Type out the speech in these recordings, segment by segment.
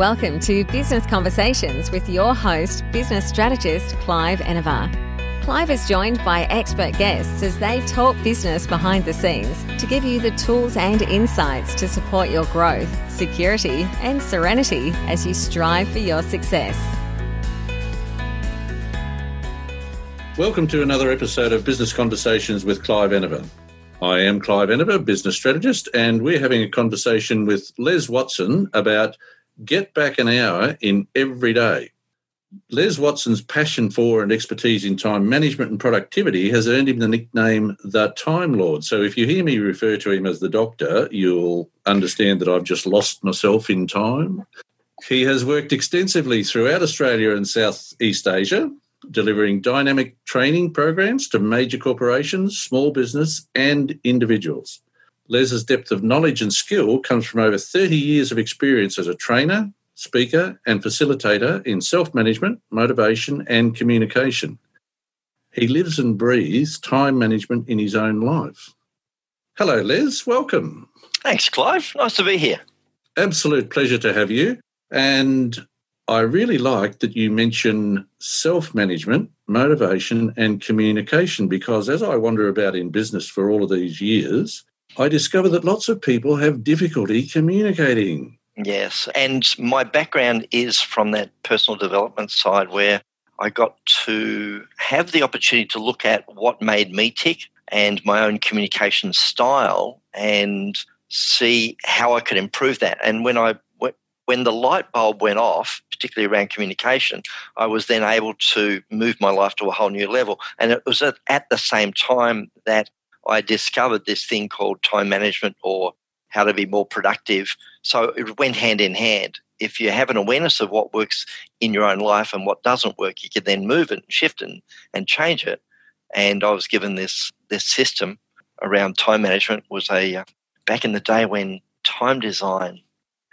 Welcome to Business Conversations with your host, business strategist Clive Ennever. Clive is joined by expert guests as they talk business behind the scenes to give you the tools and insights to support your growth, security, and serenity as you strive for your success. Welcome to another episode of Business Conversations with Clive Ennever. I am Clive Ennever, business strategist, and we're having a conversation with Les Watson about get back an hour in every day. Les Watson's passion for and expertise in time management and productivity has earned him the nickname the Time Lord. So if you hear me refer to him as the Doctor, you'll understand that I've just lost myself in time. He has worked extensively throughout Australia and Southeast Asia, delivering dynamic training programs to major corporations, small business and individuals. Les's depth of knowledge and skill comes from over 30 years of experience as a trainer, speaker and facilitator in self-management, motivation and communication. He lives and breathes time management in his own life. Hello, Les. Welcome. Thanks, Clive. Nice to be here. Absolute pleasure to have you. And I really like that you mention self-management, motivation and communication, because as I wander about in business for all of these years, I discover that lots of people have difficulty communicating. Yes, and my background is from that personal development side where I got to have the opportunity to look at what made me tick and my own communication style and see how I could improve that. And when the light bulb went off, particularly around communication, I was then able to move my life to a whole new level. And it was at the same time that I discovered this thing called time management or how to be more productive. So it went hand in hand. If you have an awareness of what works in your own life and what doesn't work, you can then move it and shift it and change it. And I was given this system around time management. Was a back in the day when Time Design,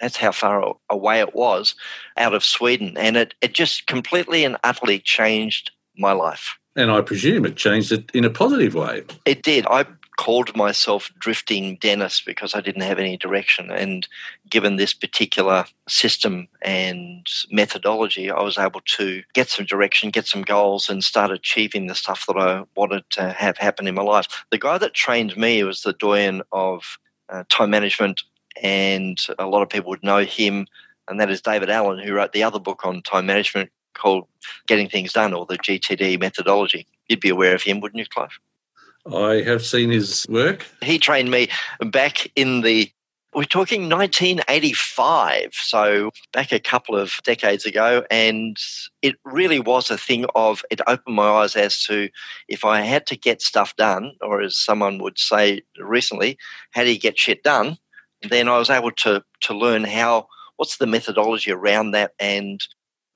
that's how far away it was, out of Sweden. And it just completely and utterly changed my life. And I presume it changed it in a positive way. It did. I called myself Drifting Dennis because I didn't have any direction. And given this particular system and methodology, I was able to get some direction, get some goals, and start achieving the stuff that I wanted to have happen in my life. The guy that trained me was the doyen of time management, and a lot of people would know him, and that is David Allen, who wrote the other book on time management, called Getting Things Done, or the GTD methodology. You'd be aware of him, wouldn't you, Clive? I have seen his work. He trained me back in we're talking 1985, so back a couple of decades ago, and it really was a thing of, it opened my eyes as to if I had to get stuff done, or as someone would say recently, how do you get shit done? Then I was able to learn what's the methodology around that. And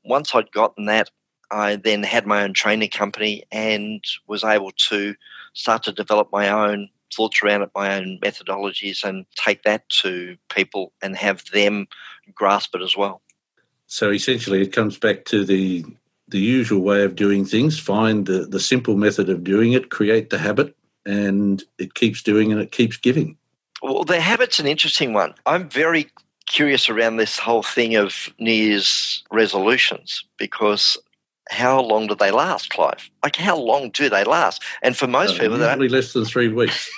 once I'd gotten that, I then had my own training company and was able to start to develop my own thoughts around it, my own methodologies, and take that to people and have them grasp it as well. So essentially it comes back to the usual way of doing things, find the simple method of doing it, create the habit, and it keeps doing and it keeps giving. Well, the habit's an interesting one. I'm very curious around this whole thing of New Year's resolutions, because how long do they last, Clive? Like, how long do they last? And for most people, they're only less than 3 weeks.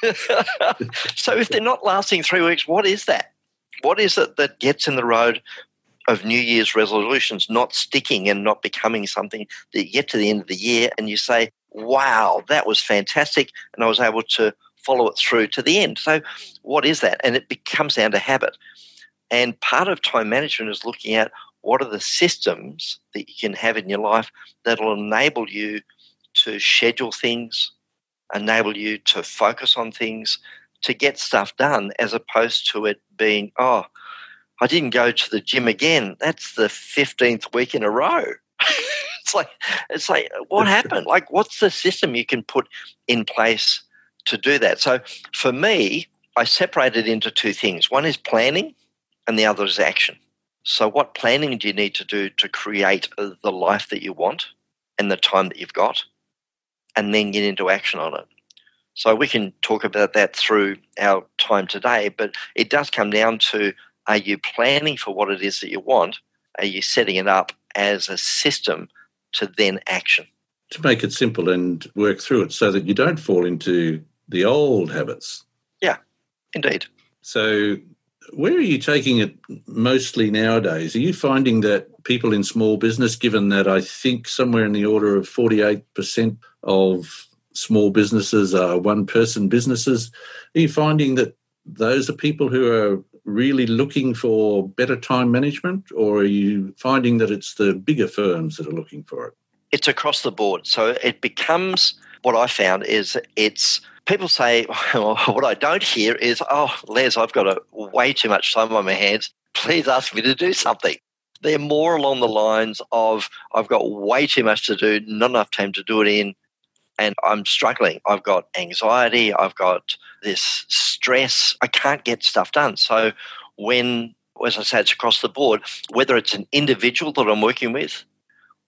So if they're not lasting 3 weeks, what is that? What is it that gets in the road of New Year's resolutions not sticking and not becoming something that you get to the end of the year and you say, wow, that was fantastic, and I was able to follow it through to the end? So what is that? And it becomes down to habit. And part of time management is looking at what are the systems that you can have in your life that will enable you to schedule things, enable you to focus on things, to get stuff done, as opposed to it being, oh, I didn't go to the gym again. That's the 15th week in a row. It's like, what happened? Like, what's the system you can put in place to do that? So for me, I separate it into two things. One is planning and the other is action. So what planning do you need to do to create the life that you want and the time that you've got, and then get into action on it? So we can talk about that through our time today, but it does come down to, are you planning for what it is that you want, are you setting it up as a system to then action? To make it simple and work through it so that you don't fall into the old habits. Yeah, indeed. So where are you taking it mostly nowadays? Are you finding that people in small business, given that I think somewhere in the order of 48% of small businesses are one-person businesses, are you finding that those are people who are really looking for better time management, or are you finding that it's the bigger firms that are looking for it? It's across the board. So it becomes, what I found is it's, people say, well, what I don't hear is, oh, Les, I've got way too much time on my hands. Please ask me to do something. They're more along the lines of, I've got way too much to do, not enough time to do it in, and I'm struggling. I've got anxiety. I've got this stress. I can't get stuff done. So when, as I say, it's across the board, whether it's an individual that I'm working with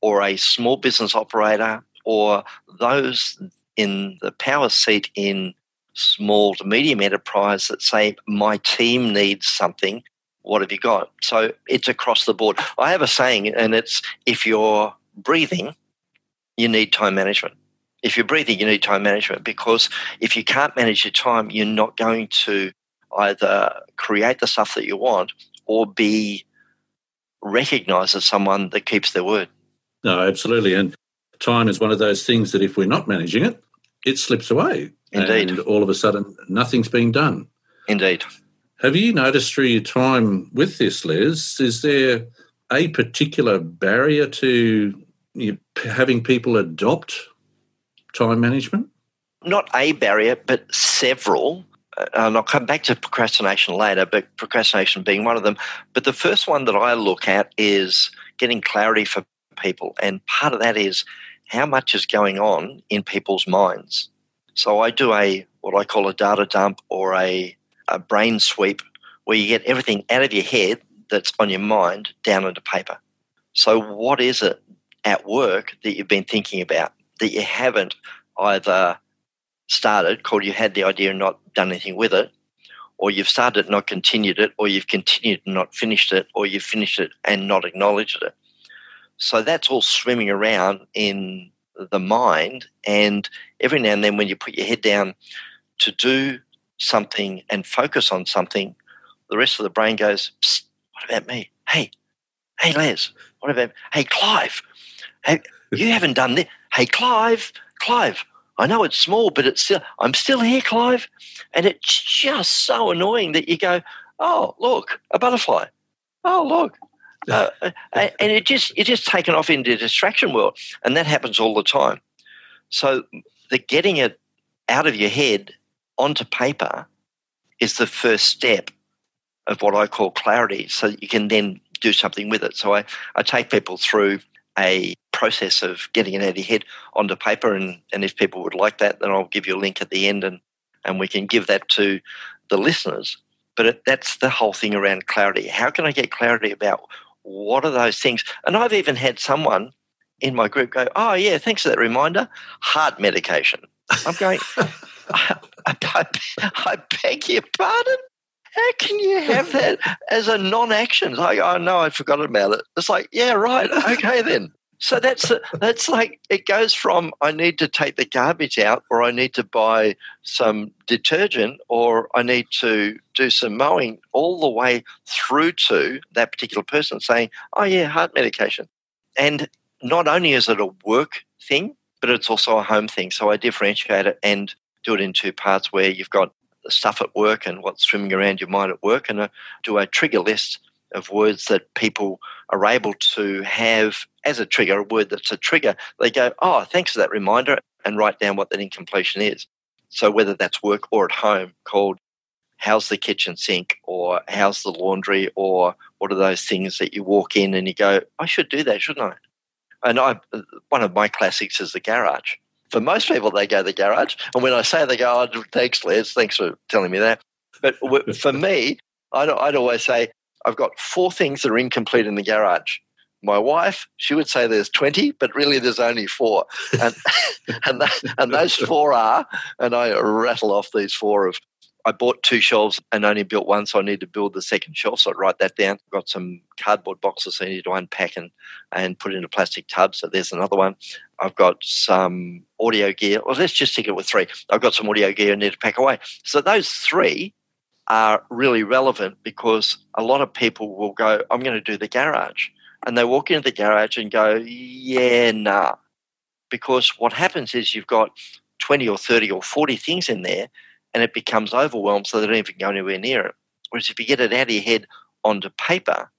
or a small business operator or those in the power seat in small to medium enterprise that say, my team needs something, what have you got? So it's across the board. I have a saying, and it's, if you're breathing, you need time management. If you're breathing, you need time management, because if you can't manage your time, you're not going to either create the stuff that you want or be recognised as someone that keeps their word. No, absolutely. And time is one of those things that if we're not managing it, it slips away. Indeed. And all of a sudden, nothing's being done. Indeed. Have you noticed through your time with this, Les, is there a particular barrier to having people adopt time management? Not a barrier, but several. And I'll come back to procrastination later, but procrastination being one of them. But the first one that I look at is getting clarity for people. And part of that is how much is going on in people's minds. So I do what I call a data dump or a brain sweep, where you get everything out of your head that's on your mind down into paper. So what is it at work that you've been thinking about that you haven't either started, called you had the idea and not done anything with it, or you've started and not continued it, or you've continued and not finished it, or you've finished it and not acknowledged it? So that's all swimming around in the mind, and every now and then when you put your head down to do something and focus on something, the rest of the brain goes, psst, what about me? Hey, Les, what about me? Hey, Clive, hey, you haven't done this. Hey, Clive, I know it's small, but I'm still here, Clive. And it's just so annoying that you go, oh, look, a butterfly. Oh, look. And it's just taken off into the distraction world, and that happens all the time. So the getting it out of your head onto paper is the first step of what I call clarity, so that you can then do something with it. So I take people through a process of getting it out of your head onto paper, and if people would like that, then I'll give you a link at the end, and we can give that to the listeners. But that's the whole thing around clarity. How can I get clarity about what are those things? And I've even had someone in my group go, oh, yeah, thanks for that reminder, heart medication. I'm going, I beg your pardon? How can you have that as a non-action? Like, oh, no, I'd forgotten about it. It's like, yeah, right, okay then. So that's like, it goes from I need to take the garbage out, or I need to buy some detergent, or I need to do some mowing, all the way through to that particular person saying, oh, yeah, heart medication. And not only is it a work thing, but it's also a home thing. So I differentiate it and do it in two parts, where you've got the stuff at work and what's swimming around your mind at work, and do a trigger list of words that people are able to have as a trigger, a word that's a trigger. They go, oh, thanks for that reminder, and write down what that incompletion is. So whether that's work or at home, called how's the kitchen sink, or how's the laundry, or what are those things that you walk in and you go, I should do that, shouldn't I? And one of my classics is the garage. For most people, they go to the garage. And when I say, they go, oh, thanks, Les, thanks for telling me that. But for me, I'd always say, I've got 4 things that are incomplete in the garage. My wife, she would say there's 20, but really there's only 4. And those 4 are, and I rattle off these 4 of, I bought two shelves and only built one, so I need to build the second shelf. So I write that down. Got some cardboard boxes I need to unpack and put into plastic tubs. So there's another one. I've got some audio gear. Well, let's just stick it with three. I've got some audio gear I need to pack away. So those three are really relevant because a lot of people will go, I'm going to do the garage. And they walk into the garage and go, yeah, nah. Because what happens is you've got 20 or 30 or 40 things in there, and it becomes overwhelmed, so they don't even go anywhere near it. Whereas if you get it out of your head onto paper,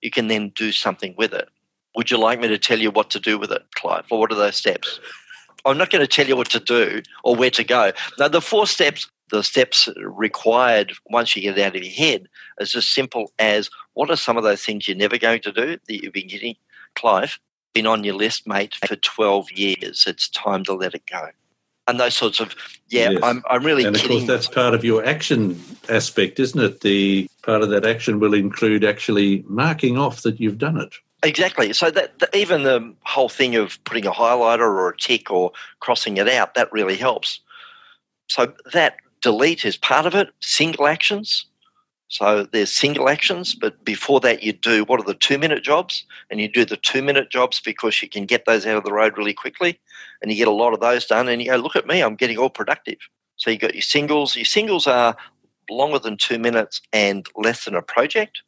you can then do something with it. Would you like me to tell you what to do with it, Clive? Or what are those steps? I'm not going to tell you what to do or where to go. Now, the four steps, the steps required once you get it out of your head, is as simple as what are some of those things you're never going to do that you've been getting, Clive, been on your list, mate, for 12 years. It's time to let it go. And those sorts of, yes. I'm really kidding. And, of course, that's part of your action aspect, isn't it? The part of that action will include actually marking off that you've done it. Exactly. So that even the whole thing of putting a highlighter or a tick or crossing it out, that really helps. So that delete is part of it, single actions. So there's single actions, but before that you do what are the 2-minute jobs, and you do the 2-minute jobs because you can get those out of the road really quickly, and you get a lot of those done, and you go, look at me, I'm getting all productive. So you've got your singles. Your singles are longer than 2 minutes and less than a project.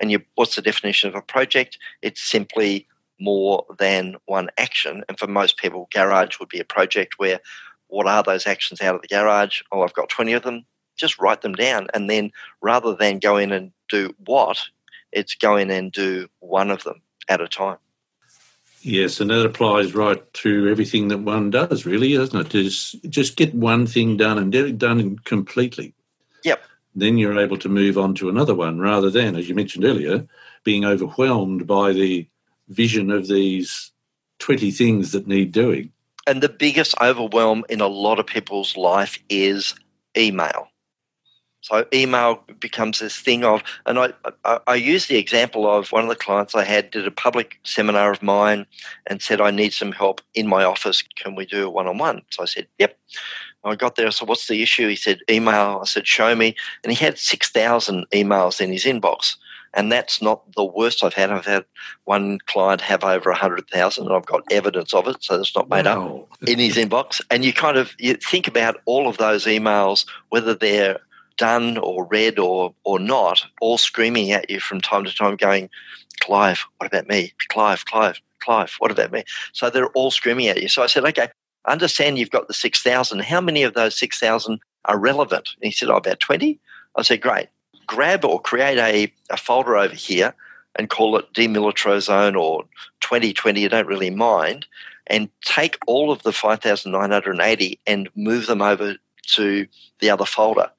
And what's the definition of a project? It's simply more than one action. And for most people, garage would be a project where what are those actions out of the garage? Oh, I've got 20 of them. Just write them down, and then rather than go in and do what, it's go in and do one of them at a time. Yes, and that applies right to everything that one does, really, doesn't it? Just get one thing done and get it done completely. Yep. Then you're able to move on to another one rather than, as you mentioned earlier, being overwhelmed by the vision of these 20 things that need doing. And the biggest overwhelm in a lot of people's life is email. So email becomes this thing of, and I use the example of one of the clients I had did a public seminar of mine and said, I need some help in my office. Can we do a one-on-one? So I said, yep. I got there. I said, what's the issue? He said, email. I said, show me. And he had 6,000 emails in his inbox. And that's not the worst I've had. I've had one client have over 100,000, and I've got evidence of it, so it's not made up in his inbox. And you think about all of those emails, whether they're done or read or not, all screaming at you from time to time going, Clive, what about me? Clive, what about me? So they're all screaming at you. So I said, okay, I understand you've got the 6,000. How many of those 6,000 are relevant? And he said, about 20. I said, great. Grab or create a folder over here and call it Demilitaro Zone or 2020, you don't really mind, and take all of the 5,980 and move them over to the other folder.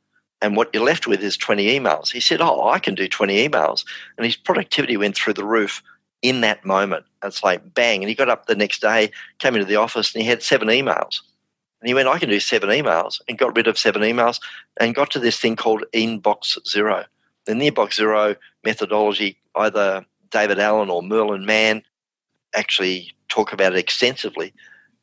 And what you're left with is 20 emails. He said, I can do 20 emails. And his productivity went through the roof in that moment. It's like, bang. And he got up the next day, came into the office, and he had 7 emails. And he went, I can do 7 emails, and got rid of 7 emails and got to this thing called Inbox Zero. And the Inbox Zero methodology, either David Allen or Merlin Mann actually talk about it extensively.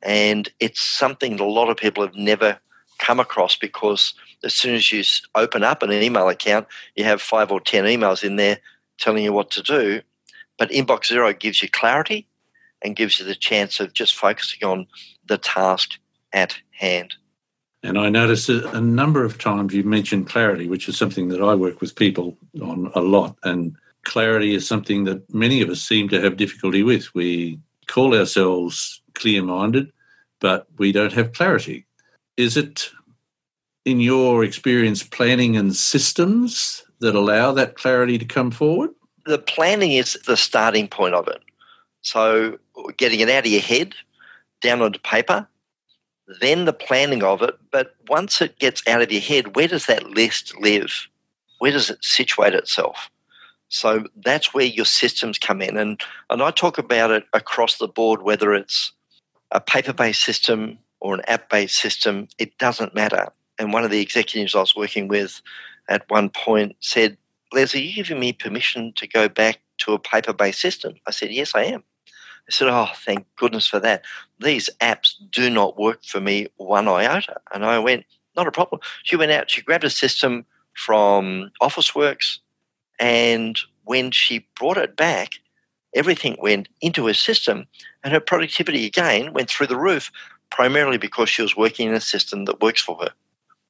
And it's something that a lot of people have never come across, because as soon as you open up an email account, you have 5 or 10 emails in there telling you what to do. But Inbox Zero gives you clarity and gives you the chance of just focusing on the task at hand. And I notice a number of times you've mentioned clarity, which is something that I work with people on a lot. And clarity is something that many of us seem to have difficulty with. We call ourselves clear-minded, but we don't have clarity. Is it, in your experience, planning and systems that allow that clarity to come forward? The planning is the starting point of it. So getting it out of your head, down onto paper, then the planning of it. But once it gets out of your head, where does that list live? Where does it situate itself? So that's where your systems come in. And I talk about it across the board, whether it's a paper-based system or an app-based system, it doesn't matter. And one of the executives I was working with at one point said, Les, are you giving me permission to go back to a paper-based system? I said, yes, I am. I said, thank goodness for that. These apps do not work for me one iota. And I went, not a problem. She went out, she grabbed a system from Officeworks, and when she brought it back, everything went into her system, and her productivity again went through the roof, primarily because she was working in a system that works for her.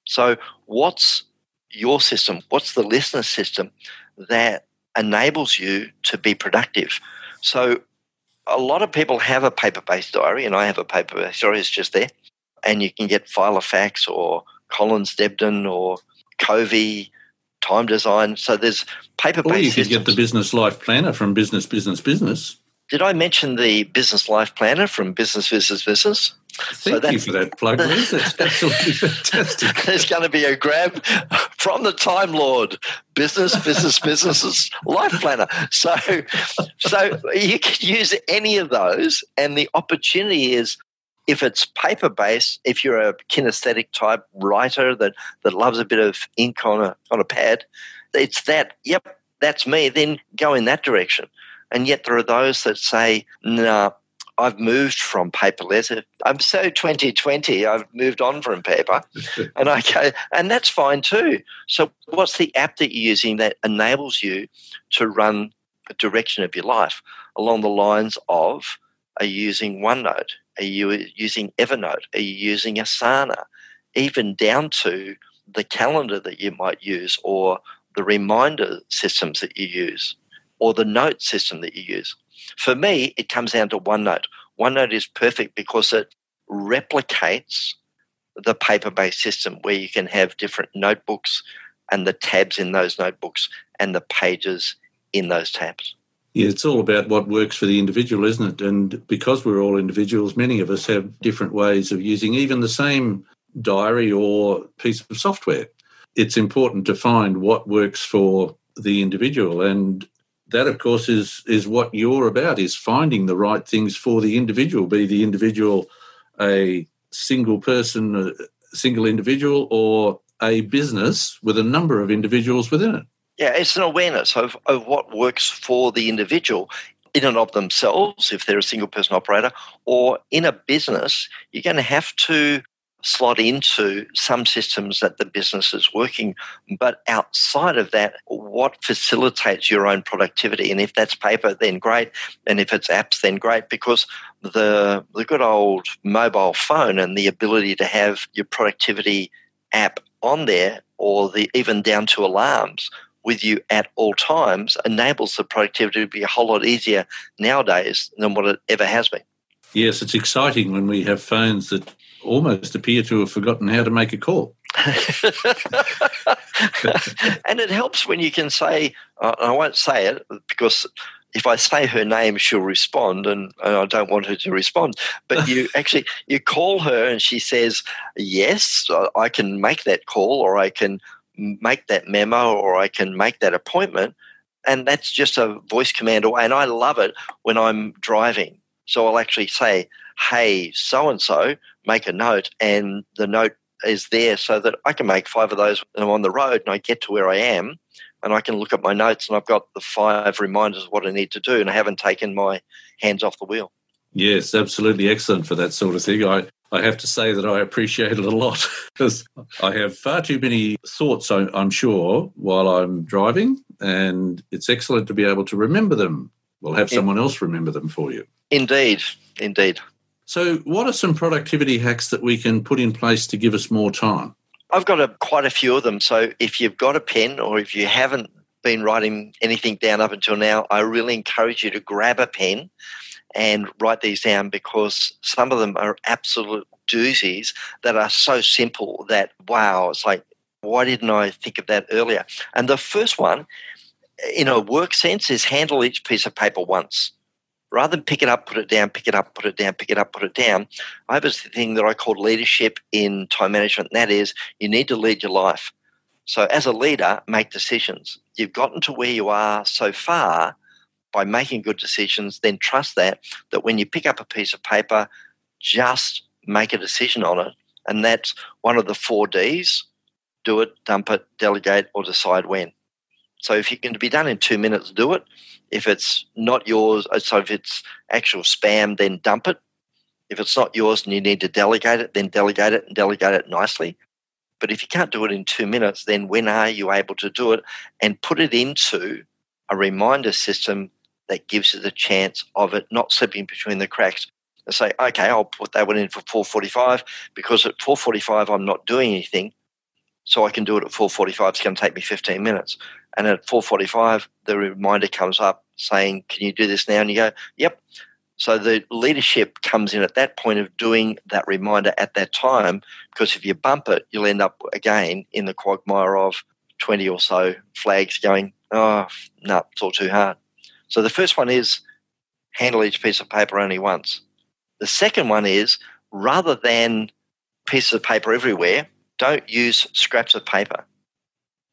So what's your system? What's the listener system that enables you to be productive? So a lot of people have a paper-based diary, and I have a paper-based diary. It's just there. And you can get Filofax or Collins-Debden or Covey, Time Design. So there's paper-based systems. Or you could get the Business Life Planner from Business. Did I mention the Business Life Planner from Business? Thank you for that plug, Liz. That's absolutely fantastic. There's going to be a grab from the Time Lord, Business Life Planner. So you can use any of those, and the opportunity is, if it's paper-based, if you're a kinesthetic type writer that loves a bit of ink on a pad, it's that, yep, that's me, then go in that direction. And yet there are those that say, nah, I've moved from paper letter. I'm so 2020, I've moved on from paper. And that's fine too. So what's the app that you're using that enables you to run the direction of your life along the lines of, are you using OneNote? Are you using Evernote? Are you using Asana? Even down to the calendar that you might use, or the reminder systems that you use, or the note system that you use. For me, it comes down to OneNote. OneNote is perfect because it replicates the paper-based system, where you can have different notebooks and the tabs in those notebooks and the pages in those tabs. Yeah, it's all about what works for the individual, isn't it? And because we're all individuals, many of us have different ways of using even the same diary or piece of software. It's important to find what works for the individual, and that, of course, is what you're about, is finding the right things for the individual, be the individual a single person, a single individual, or a business with a number of individuals within it. Yeah, it's an awareness of what works for the individual in and of themselves, if they're a single-person operator, or in a business, you're going to have to slot into some systems that the business is working, but outside of that, what facilitates your own productivity? And if that's paper, then great, and if it's apps, then great, because the good old mobile phone and the ability to have your productivity app on there, or even down to alarms with you at all times, enables the productivity to be a whole lot easier nowadays than what it ever has been. Yes, it's exciting when we have phones that almost appear to have forgotten how to make a call. And it helps when you can say, I won't say it because if I say her name, she'll respond, and I don't want her to respond. But you call her and she says, yes, I can make that call, or I can make that memo, or I can make that appointment. And that's just a voice command away. And I love it when I'm driving. So I'll actually say, hey, so-and-so, make a note, and the note is there so that I can make 5 of those when I'm on the road, and I get to where I am and I can look at my notes, and I've got the 5 reminders of what I need to do, and I haven't taken my hands off the wheel. Yes, absolutely excellent for that sort of thing. I have to say that I appreciate it a lot because I have far too many thoughts, I'm sure, while I'm driving, and it's excellent to be able to remember them. We'll have someone else remember them for you. Indeed. So what are some productivity hacks that we can put in place to give us more time? I've got quite a few of them. So if you've got a pen, or if you haven't been writing anything down up until now, I really encourage you to grab a pen and write these down, because some of them are absolute doozies that are so simple that, wow, it's like, why didn't I think of that earlier? And the first one, in a work sense, is handle each piece of paper once. Rather than pick it up, put it down, pick it up, put it down, pick it up, put it down, I have this thing that I call leadership in time management, and that is, you need to lead your life. So as a leader, make decisions. You've gotten to where you are so far by making good decisions, then trust that when you pick up a piece of paper, just make a decision on it, and that's one of the 4 Ds: do it, dump it, delegate, or decide when. So if it can be done in 2 minutes, do it. If it's not yours, so if it's actual spam, then dump it. If it's not yours and you need to delegate it, then delegate it, and delegate it nicely. But if you can't do it in 2 minutes, then when are you able to do it? And put it into a reminder system that gives you the chance of it not slipping between the cracks. And say, okay, I'll put that one in for 4:45 because at 4:45 I'm not doing anything, so I can do it at 4:45. It's going to take me 15 minutes. And at 4:45, the reminder comes up saying, can you do this now? And you go, yep. So the leadership comes in at that point of doing that reminder at that time, because if you bump it, you'll end up again in the quagmire of 20 or so flags going, oh, no, it's all too hard. So the first one is handle each piece of paper only once. The second one is rather than pieces of paper everywhere, don't use scraps of paper.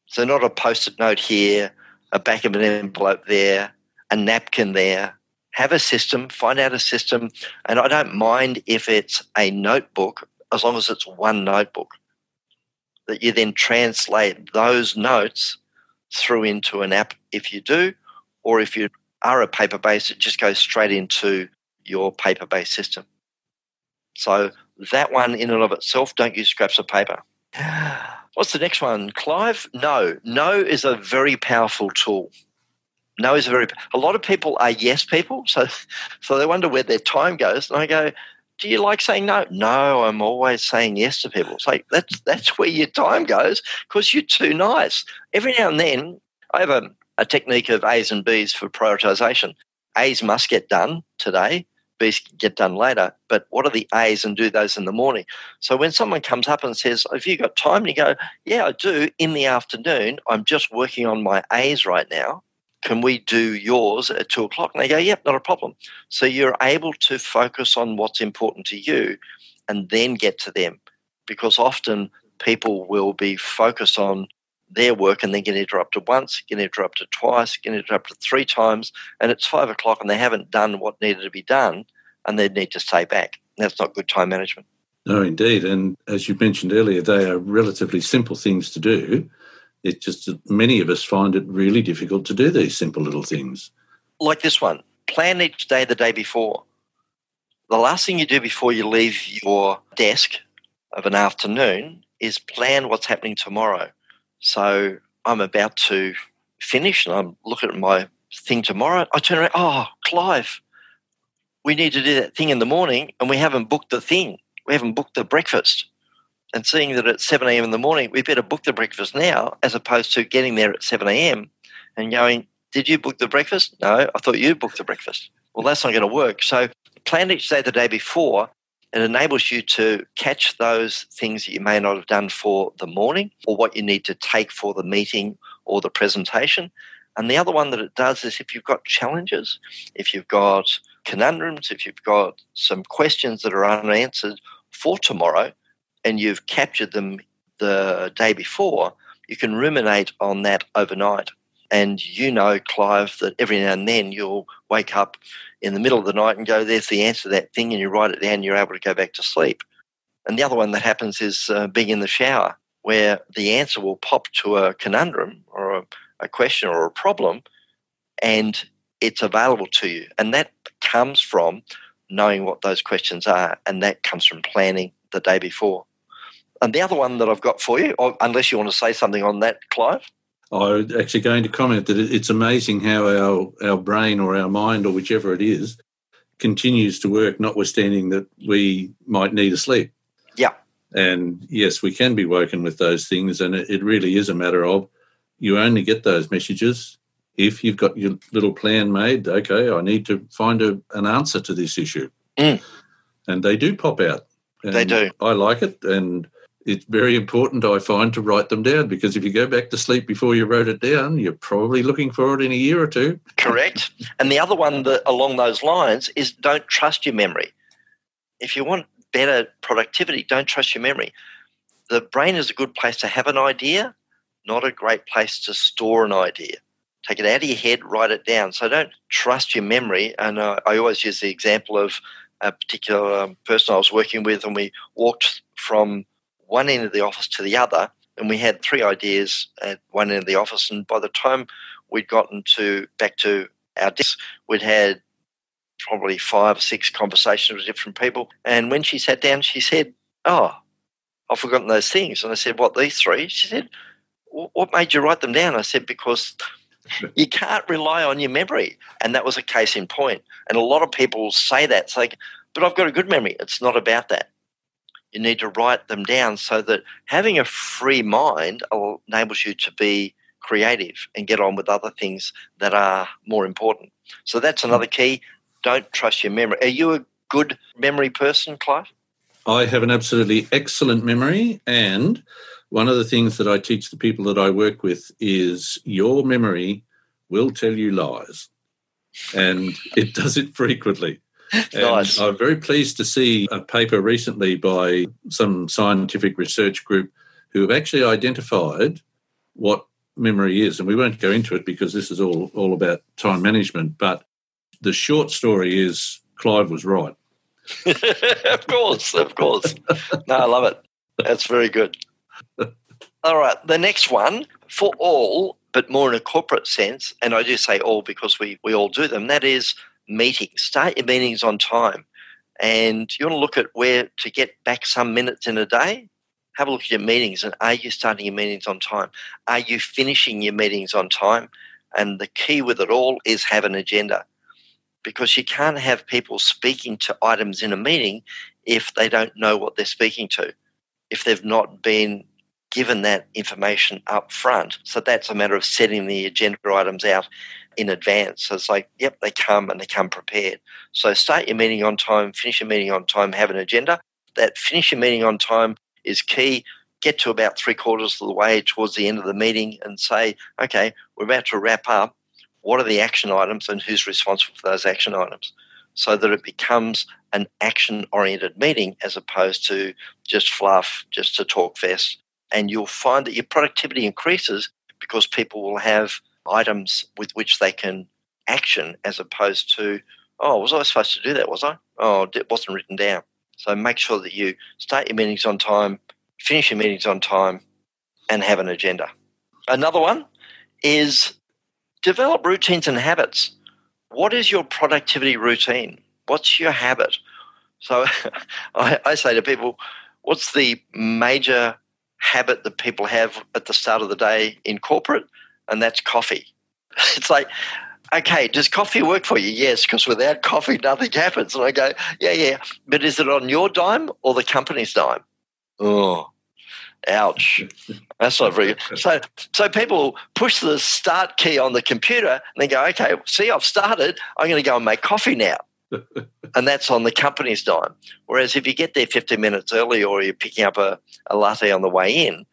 So not a Post-it note here, a back of an envelope there, a napkin there. Have a system, find out a system, and I don't mind if it's a notebook as long as it's one notebook, that you then translate those notes through into an app if you do, or if you are a paper-based, it just goes straight into your paper-based system. So that one in and of itself, don't use scraps of paper. What's the next one, Clive? No. No is a very powerful tool. No is a lot of people are yes people, so they wonder where their time goes. And I go, do you like saying no? No, I'm always saying yes to people. It's like, that's where your time goes because you're too nice. Every now and then, I have a technique of A's and B's for prioritization. A's must get done today, B's can get done later, but what are the A's and do those in the morning? So when someone comes up and says, have you got time? And you go, yeah, I do, in the afternoon. I'm just working on my A's right now. Can we do yours at 2 o'clock? And they go, yep, not a problem. So you're able to focus on what's important to you and then get to them, because often people will be focused on their work and then get interrupted once, get interrupted twice, get interrupted three times, and it's 5 o'clock and they haven't done what needed to be done and they need to stay back. And that's not good time management. No, indeed. And as you mentioned earlier, they are relatively simple things to do. It's just that many of us find it really difficult to do these simple little things. Like this one, plan each day the day before. The last thing you do before you leave your desk of an afternoon is plan what's happening tomorrow. So I'm about to finish and I'm looking at my thing tomorrow. I turn around, oh, Clive, we need to do that thing in the morning and we haven't booked the thing. We haven't booked the breakfast. And seeing that at 7 a.m. in the morning, we better book the breakfast now as opposed to getting there at 7 a.m. and going, did you book the breakfast? No, I thought you booked the breakfast. Well, that's not going to work. So plan each day the day before. It enables you to catch those things that you may not have done for the morning or what you need to take for the meeting or the presentation. And the other one that it does is if you've got challenges, if you've got conundrums, if you've got some questions that are unanswered for tomorrow, and you've captured them the day before, you can ruminate on that overnight. And you know, Clive, that every now and then you'll wake up in the middle of the night and go, there's the answer to that thing, and you write it down and you're able to go back to sleep. And the other one that happens is being in the shower, where the answer will pop to a conundrum or a question or a problem, and it's available to you. And that comes from knowing what those questions are, and that comes from planning the day before. And the other one that I've got for you, unless you want to say something on that, Clive? I'm actually going to comment that it's amazing how our brain or our mind or whichever it is continues to work, notwithstanding that we might need a sleep. Yeah. And, yes, we can be woken with those things, and it really is a matter of you only get those messages if you've got your little plan made. Okay, I need to find an answer to this issue. Mm. And they do pop out. And they do. I like it, and it's very important, I find, to write them down, because if you go back to sleep before you wrote it down, you're probably looking for it in a year or two. Correct. And the other one that along those lines is don't trust your memory. If you want better productivity, don't trust your memory. The brain is a good place to have an idea, not a great place to store an idea. Take it out of your head, write it down. So don't trust your memory. And I always use the example of a particular person I was working with, and we walked from one end of the office to the other, and we had three ideas at one end of the office, and by the time we'd gotten back to our desk, we'd had probably 5 or 6 conversations with different people. And when she sat down, she said, oh, I've forgotten those things. And I said, what, these three? She said, what made you write them down? I said, because you can't rely on your memory. And that was a case in point. And a lot of people say that. It's like, but I've got a good memory. It's not about that. You need to write them down so that having a free mind enables you to be creative and get on with other things that are more important. So that's another key. Don't trust your memory. Are you a good memory person, Clive? I have an absolutely excellent memory, and one of the things that I teach the people that I work with is your memory will tell you lies, and it does it frequently. Nice. I'm very pleased to see a paper recently by some scientific research group who have actually identified what memory is, and we won't go into it because this is all about time management, but the short story is Clive was right. Of course. No, I love it. That's very good. All right, the next one, for all, but more in a corporate sense, and I do say all because we all do them, that is meetings. Start your meetings on time. And you want to look at where to get back some minutes in a day. Have a look at your meetings, and are you starting your meetings on time? Are you finishing your meetings on time? And the key with it all is have an agenda, because you can't have people speaking to items in a meeting if they don't know what they're speaking to, if they've not been given that information up front. So that's a matter of setting the agenda items out in advance. So it's like, yep, they come and they come prepared. So start your meeting on time, finish your meeting on time, have an agenda. That finish your meeting on time is key. Get to about 3/4 of the way towards the end of the meeting and say, okay, we're about to wrap up. What are the action items and who's responsible for those action items? So that it becomes an action-oriented meeting as opposed to just fluff, just a talk fest. And you'll find that your productivity increases because people will have items with which they can action as opposed to, oh, was I supposed to do that, was I? Oh, it wasn't written down. So make sure that you start your meetings on time, finish your meetings on time, and have an agenda. Another one is develop routines and habits. What is your productivity routine? What's your habit? So I say to people, what's the major habit that people have at the start of the day in corporate? And that's coffee. It's like, okay, does coffee work for you? Yes, because without coffee, nothing happens. And I go, yeah, but is it on your dime or the company's dime? Oh, ouch. That's not very good. So people push the start key on the computer and they go, okay, see, I've started. I'm going to go and make coffee now. And that's on the company's dime. Whereas if you get there 15 minutes early or you're picking up a latte on the way in,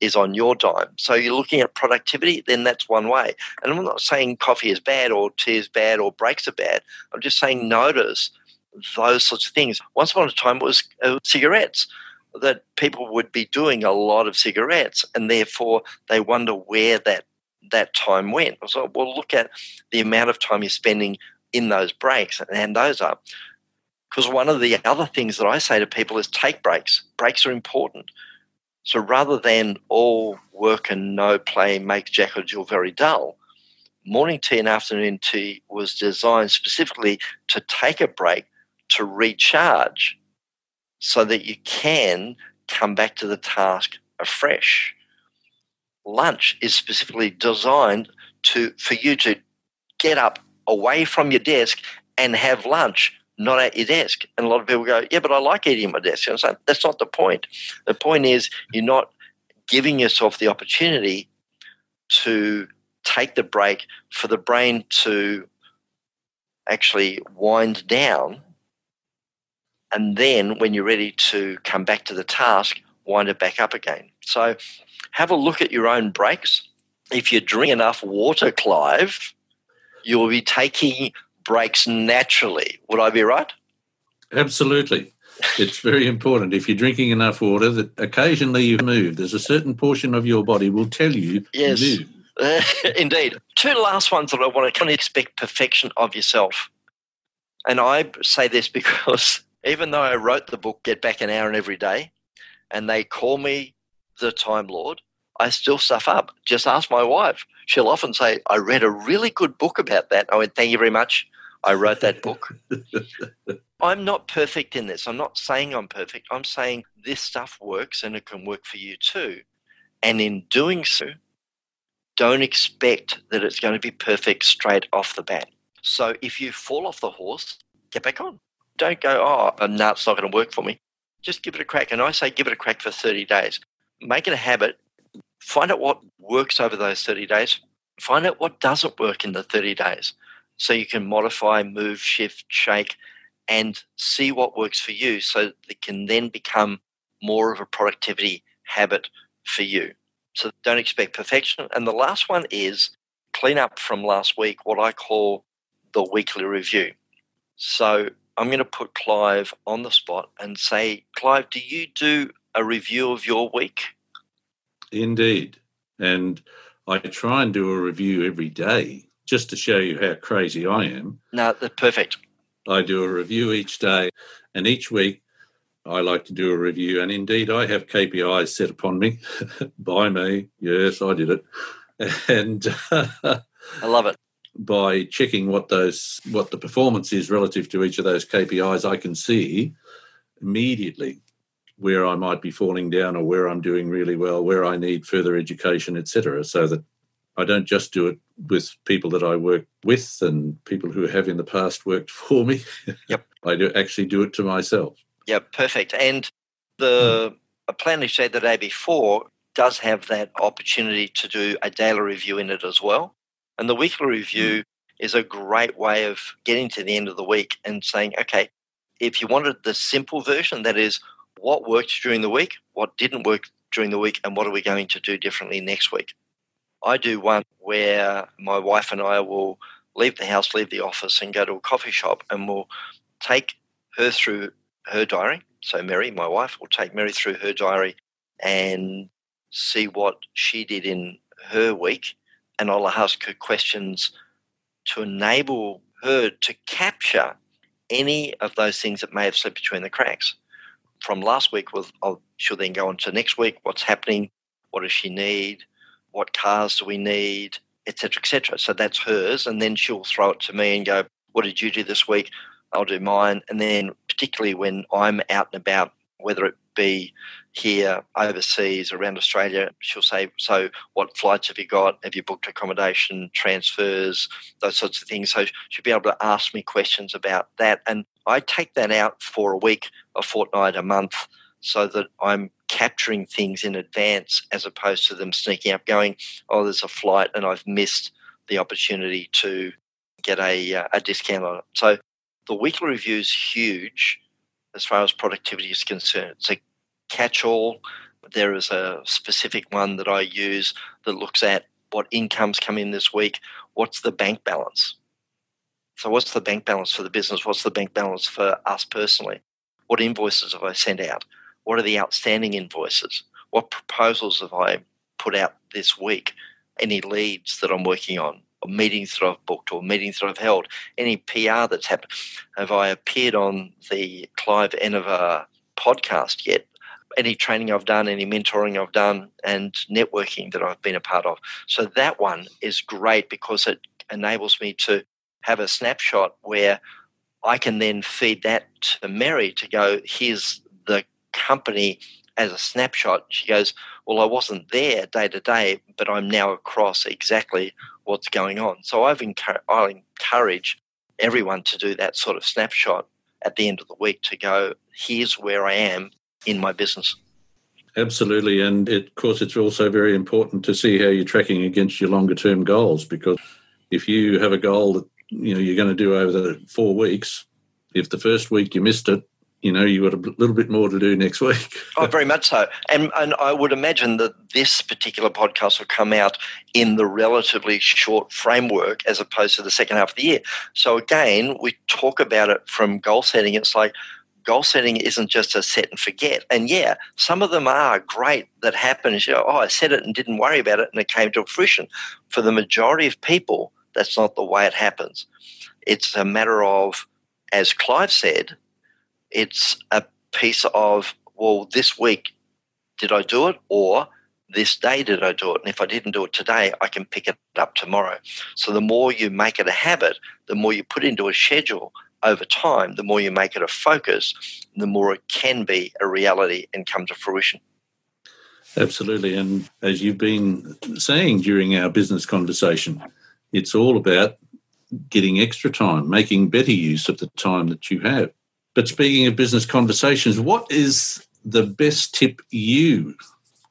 is on your dime. So you're looking at productivity, then that's one way. And I'm not saying coffee is bad or tea is bad or breaks are bad. I'm just saying notice those sorts of things. Once upon a time it was cigarettes, that people would be doing a lot of cigarettes and therefore they wonder where that time went. So we'll look at the amount of time you're spending in those breaks and hand those up. Because one of the other things that I say to people is take breaks. Breaks are important. So rather than all work and no play makes Jack or Jill very dull, morning tea and afternoon tea was designed specifically to take a break, to recharge, so that you can come back to the task afresh. Lunch is specifically designed for you to get up away from your desk and have lunch, not at your desk. And a lot of people go, yeah, but I like eating at my desk. And so that's not the point. The point is you're not giving yourself the opportunity to take the break for the brain to actually wind down. And then when you're ready to come back to the task, wind it back up again. So have a look at your own breaks. If you drink enough water, Clive, you'll be taking breaks naturally. Would I be right? Absolutely. It's very important. If you're drinking enough water, that occasionally you move. There's a certain portion of your body will tell you yes, move. Indeed. Two last ones that I want to kind of expect perfection of yourself. And I say this because even though I wrote the book, Get Back an Hour in Every Day, and they call me the Time Lord, I still stuff up. Just ask my wife. She'll often say, I read a really good book about that. I went, thank you very much. I wrote that book. I'm not perfect in this. I'm not saying I'm perfect. I'm saying this stuff works and it can work for you too. And in doing so, don't expect that it's going to be perfect straight off the bat. So if you fall off the horse, get back on. Don't go, oh, no, it's not going to work for me. Just give it a crack. And I say give it a crack for 30 days. Make it a habit. Find out what works over those 30 days. Find out what doesn't work in the 30 days. So you can modify, move, shift, shake, and see what works for you so it can then become more of a productivity habit for you. So don't expect perfection. And the last one is clean up from last week, what I call the weekly review. So I'm going to put Clive on the spot and say, Clive, do you do a review of your week? Indeed. And I try and do a review every day just to show you how crazy I am. No, that's perfect. I do a review each day, and each week I like to do a review. And indeed, I have KPIs set upon me by me. Yes, I did it. And I love it. By checking what the performance is relative to each of those KPIs, I can see immediately where I might be falling down or where I'm doing really well, where I need further education, etc. So that I don't just do it with people that I work with and people who have in the past worked for me. Yep. I do actually do it to myself. Yeah, perfect. And a plan you said the day before does have that opportunity to do a daily review in it as well. And the weekly review is a great way of getting to the end of the week and saying, okay, if you wanted the simple version, that is what worked during the week, what didn't work during the week, and what are we going to do differently next week? I do one where my wife and I will leave the house, leave the office, and go to a coffee shop, and we'll take her through her diary. So Mary, my wife, will take Mary through her diary and see what she did in her week. And I'll ask her questions to enable her to capture any of those things that may have slipped between the cracks. From last week, she'll then go on to next week, what's happening, what does she need, what cars do we need, et cetera, et cetera. So that's hers, and then she'll throw it to me and go, what did you do this week? I'll do mine. And then particularly when I'm out and about, whether it be here, overseas, around Australia, she'll say, so what flights have you got? Have you booked accommodation, transfers, those sorts of things? So she'll be able to ask me questions about that. And I take that out for a week, a fortnight, a month, so that I'm capturing things in advance as opposed to them sneaking up going, oh, there's a flight and I've missed the opportunity to get a discount on it. So the weekly review is huge as far as productivity is concerned. It's a catch-all. There is a specific one that I use that looks at what income's come in this week, what's the bank balance. So what's the bank balance for the business? What's the bank balance for us personally? What invoices have I sent out? What are the outstanding invoices? What proposals have I put out this week? Any leads that I'm working on? Meetings that I've booked or meetings that I've held, any PR that's happened. Have I appeared on the Clive Ennever podcast yet? Any training I've done, any mentoring I've done, and networking that I've been a part of. So that one is great because it enables me to have a snapshot where I can then feed that to Mary to go, here's the company as a snapshot. She goes, well, I wasn't there day to day, but I'm now across exactly what's going on. So I'll encourage everyone to do that sort of snapshot at the end of the week to go, here's where I am in my business. Absolutely. And of course, it's also very important to see how you're tracking against your longer term goals, because if you have a goal that you're going to do over the 4 weeks, if the first week you missed it, you got a little bit more to do next week. Oh, very much so. And I would imagine that this particular podcast will come out in the relatively short framework as opposed to the second half of the year. So again, we talk about it from goal setting. It's like goal setting isn't just a set and forget. And yeah, some of them are great that happen. I said it and didn't worry about it and it came to fruition. For the majority of people, that's not the way it happens. It's a matter of, as Clive said, it's a piece of, well, this week, did I do it? Or this day did I do it? And if I didn't do it today, I can pick it up tomorrow. So the more you make it a habit, the more you put into a schedule over time, the more you make it a focus, the more it can be a reality and come to fruition. Absolutely. And as you've been saying during our business conversation, it's all about getting extra time, making better use of the time that you have. But speaking of business conversations, what is the best tip you,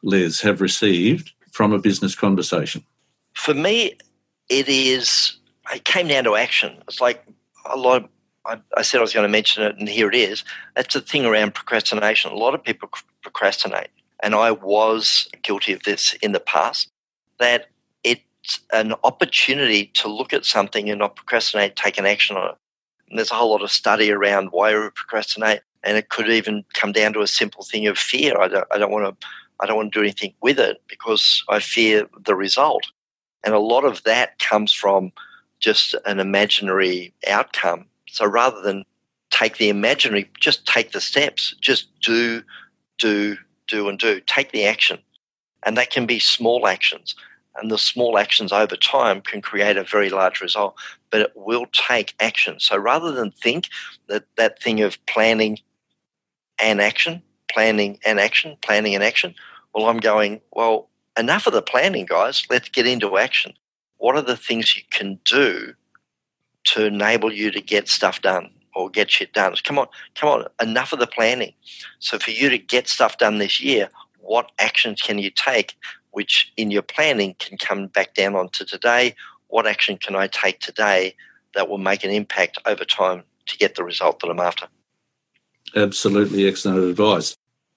Les, have received from a business conversation? For me, it came down to action. It's like a lot of, I said I was going to mention it and here it is. That's the thing around procrastination. A lot of people procrastinate, and I was guilty of this in the past, that it's an opportunity to look at something and not procrastinate, take an action on it. And there's a whole lot of study around why we procrastinate, and it could even come down to a simple thing of fear. I don't want to do anything with it because I fear the result. And a lot of that comes from just an imaginary outcome. So rather than take the imaginary, just take the steps. Just do, and do. Take the action. And that can be small actions. And the small actions over time can create a very large result, but it will take action. So rather than think that thing of planning and action, well, I'm going, well, enough of the planning, guys. Let's get into action. What are the things you can do to enable you to get stuff done or get shit done? Come on, enough of the planning. So for you to get stuff done this year, what actions can you take which in your planning can come back down onto today? What action can I take today that will make an impact over time to get the result that I'm after? Absolutely excellent advice.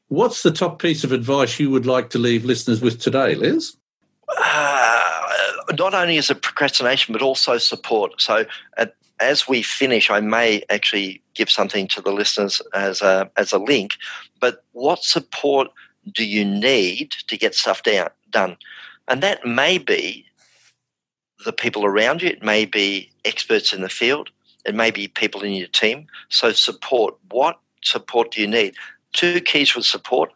What's the top piece of advice you would like to leave listeners with today, Les? Not only is it procrastination, but also support. So as we finish, I may actually give something to the listeners as a link, but what support do you need to get stuff done? And that may be the people around you. It may be experts in the field. It may be people in your team. So support. What support do you need? Two keys with support: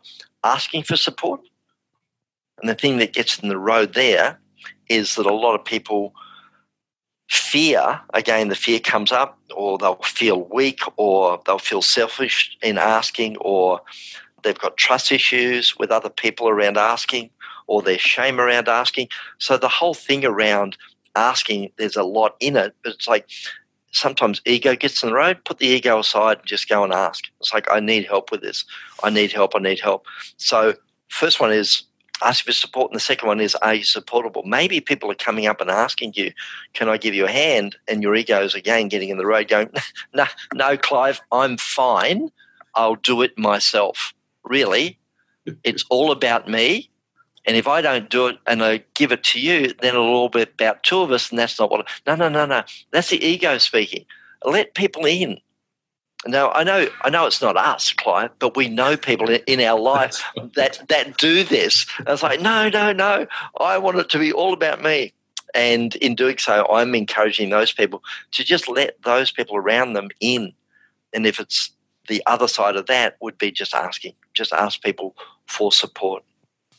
asking for support. And the thing that gets in the road there is that a lot of people fear, again, the fear comes up, or they'll feel weak, or they'll feel selfish in asking, or they've got trust issues with other people around asking, or there's shame around asking. So the whole thing around asking, there's a lot in it, but it's like sometimes ego gets in the road. Put the ego aside and just go and ask. It's like, I need help with this. I need help. So first one is ask for support, and the second one is, are you supportable? Maybe people are coming up and asking you, can I give you a hand? And your ego is again getting in the road going, no, Clive, I'm fine. I'll do it myself. Really, it's all about me, and if I don't do it and I give it to you, then it'll all be about two of us, and that's not what – no, that's the ego speaking. Let people in. Now, I know it's not us, Clive, but we know people in our life that do this. And it's like, no, I want it to be all about me, and in doing so, I'm encouraging those people to just let those people around them in, and if it's the other side of that would be just asking. Just ask people for support.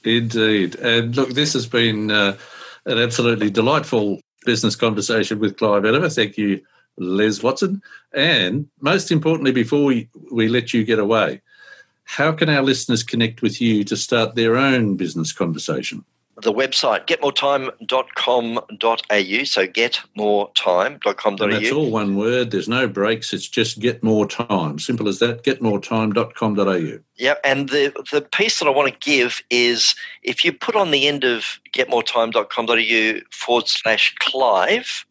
Indeed. And look, this has been an absolutely delightful business conversation with Clive Ennever. Thank you, Les Watson. And most importantly, before we let you get away, how can our listeners connect with you to start their own business conversation? The website, getmoretime.com.au, so getmoretime.com.au. And that's all one word. There's no breaks. It's just Get More Time. Simple as that, getmoretime.com.au. Yeah, and the piece that I want to give is if you put on the end of getmoretime.com.au/Clive,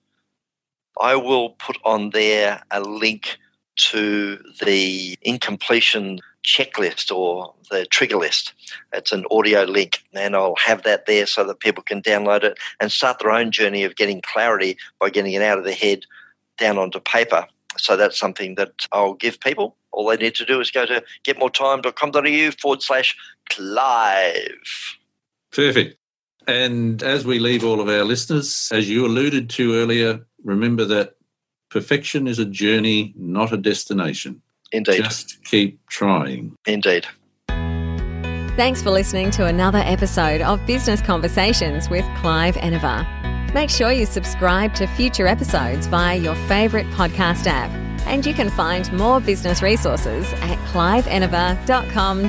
I will put on there a link to the incompletion checklist or the trigger list. It's an audio link, and I'll have that there so that people can download it and start their own journey of getting clarity by getting it out of their head down onto paper. So that's something that I'll give people. All they need to do is go to getmoretime.com.au/Clive. Perfect. And as we leave all of our listeners, as you alluded to earlier, remember that perfection is a journey, not a destination. Indeed. Just keep trying. Indeed. Thanks for listening to another episode of Business Conversations with Clive Ennever. Make sure you subscribe to future episodes via your favourite podcast app, and you can find more business resources at cliveennever.com.au.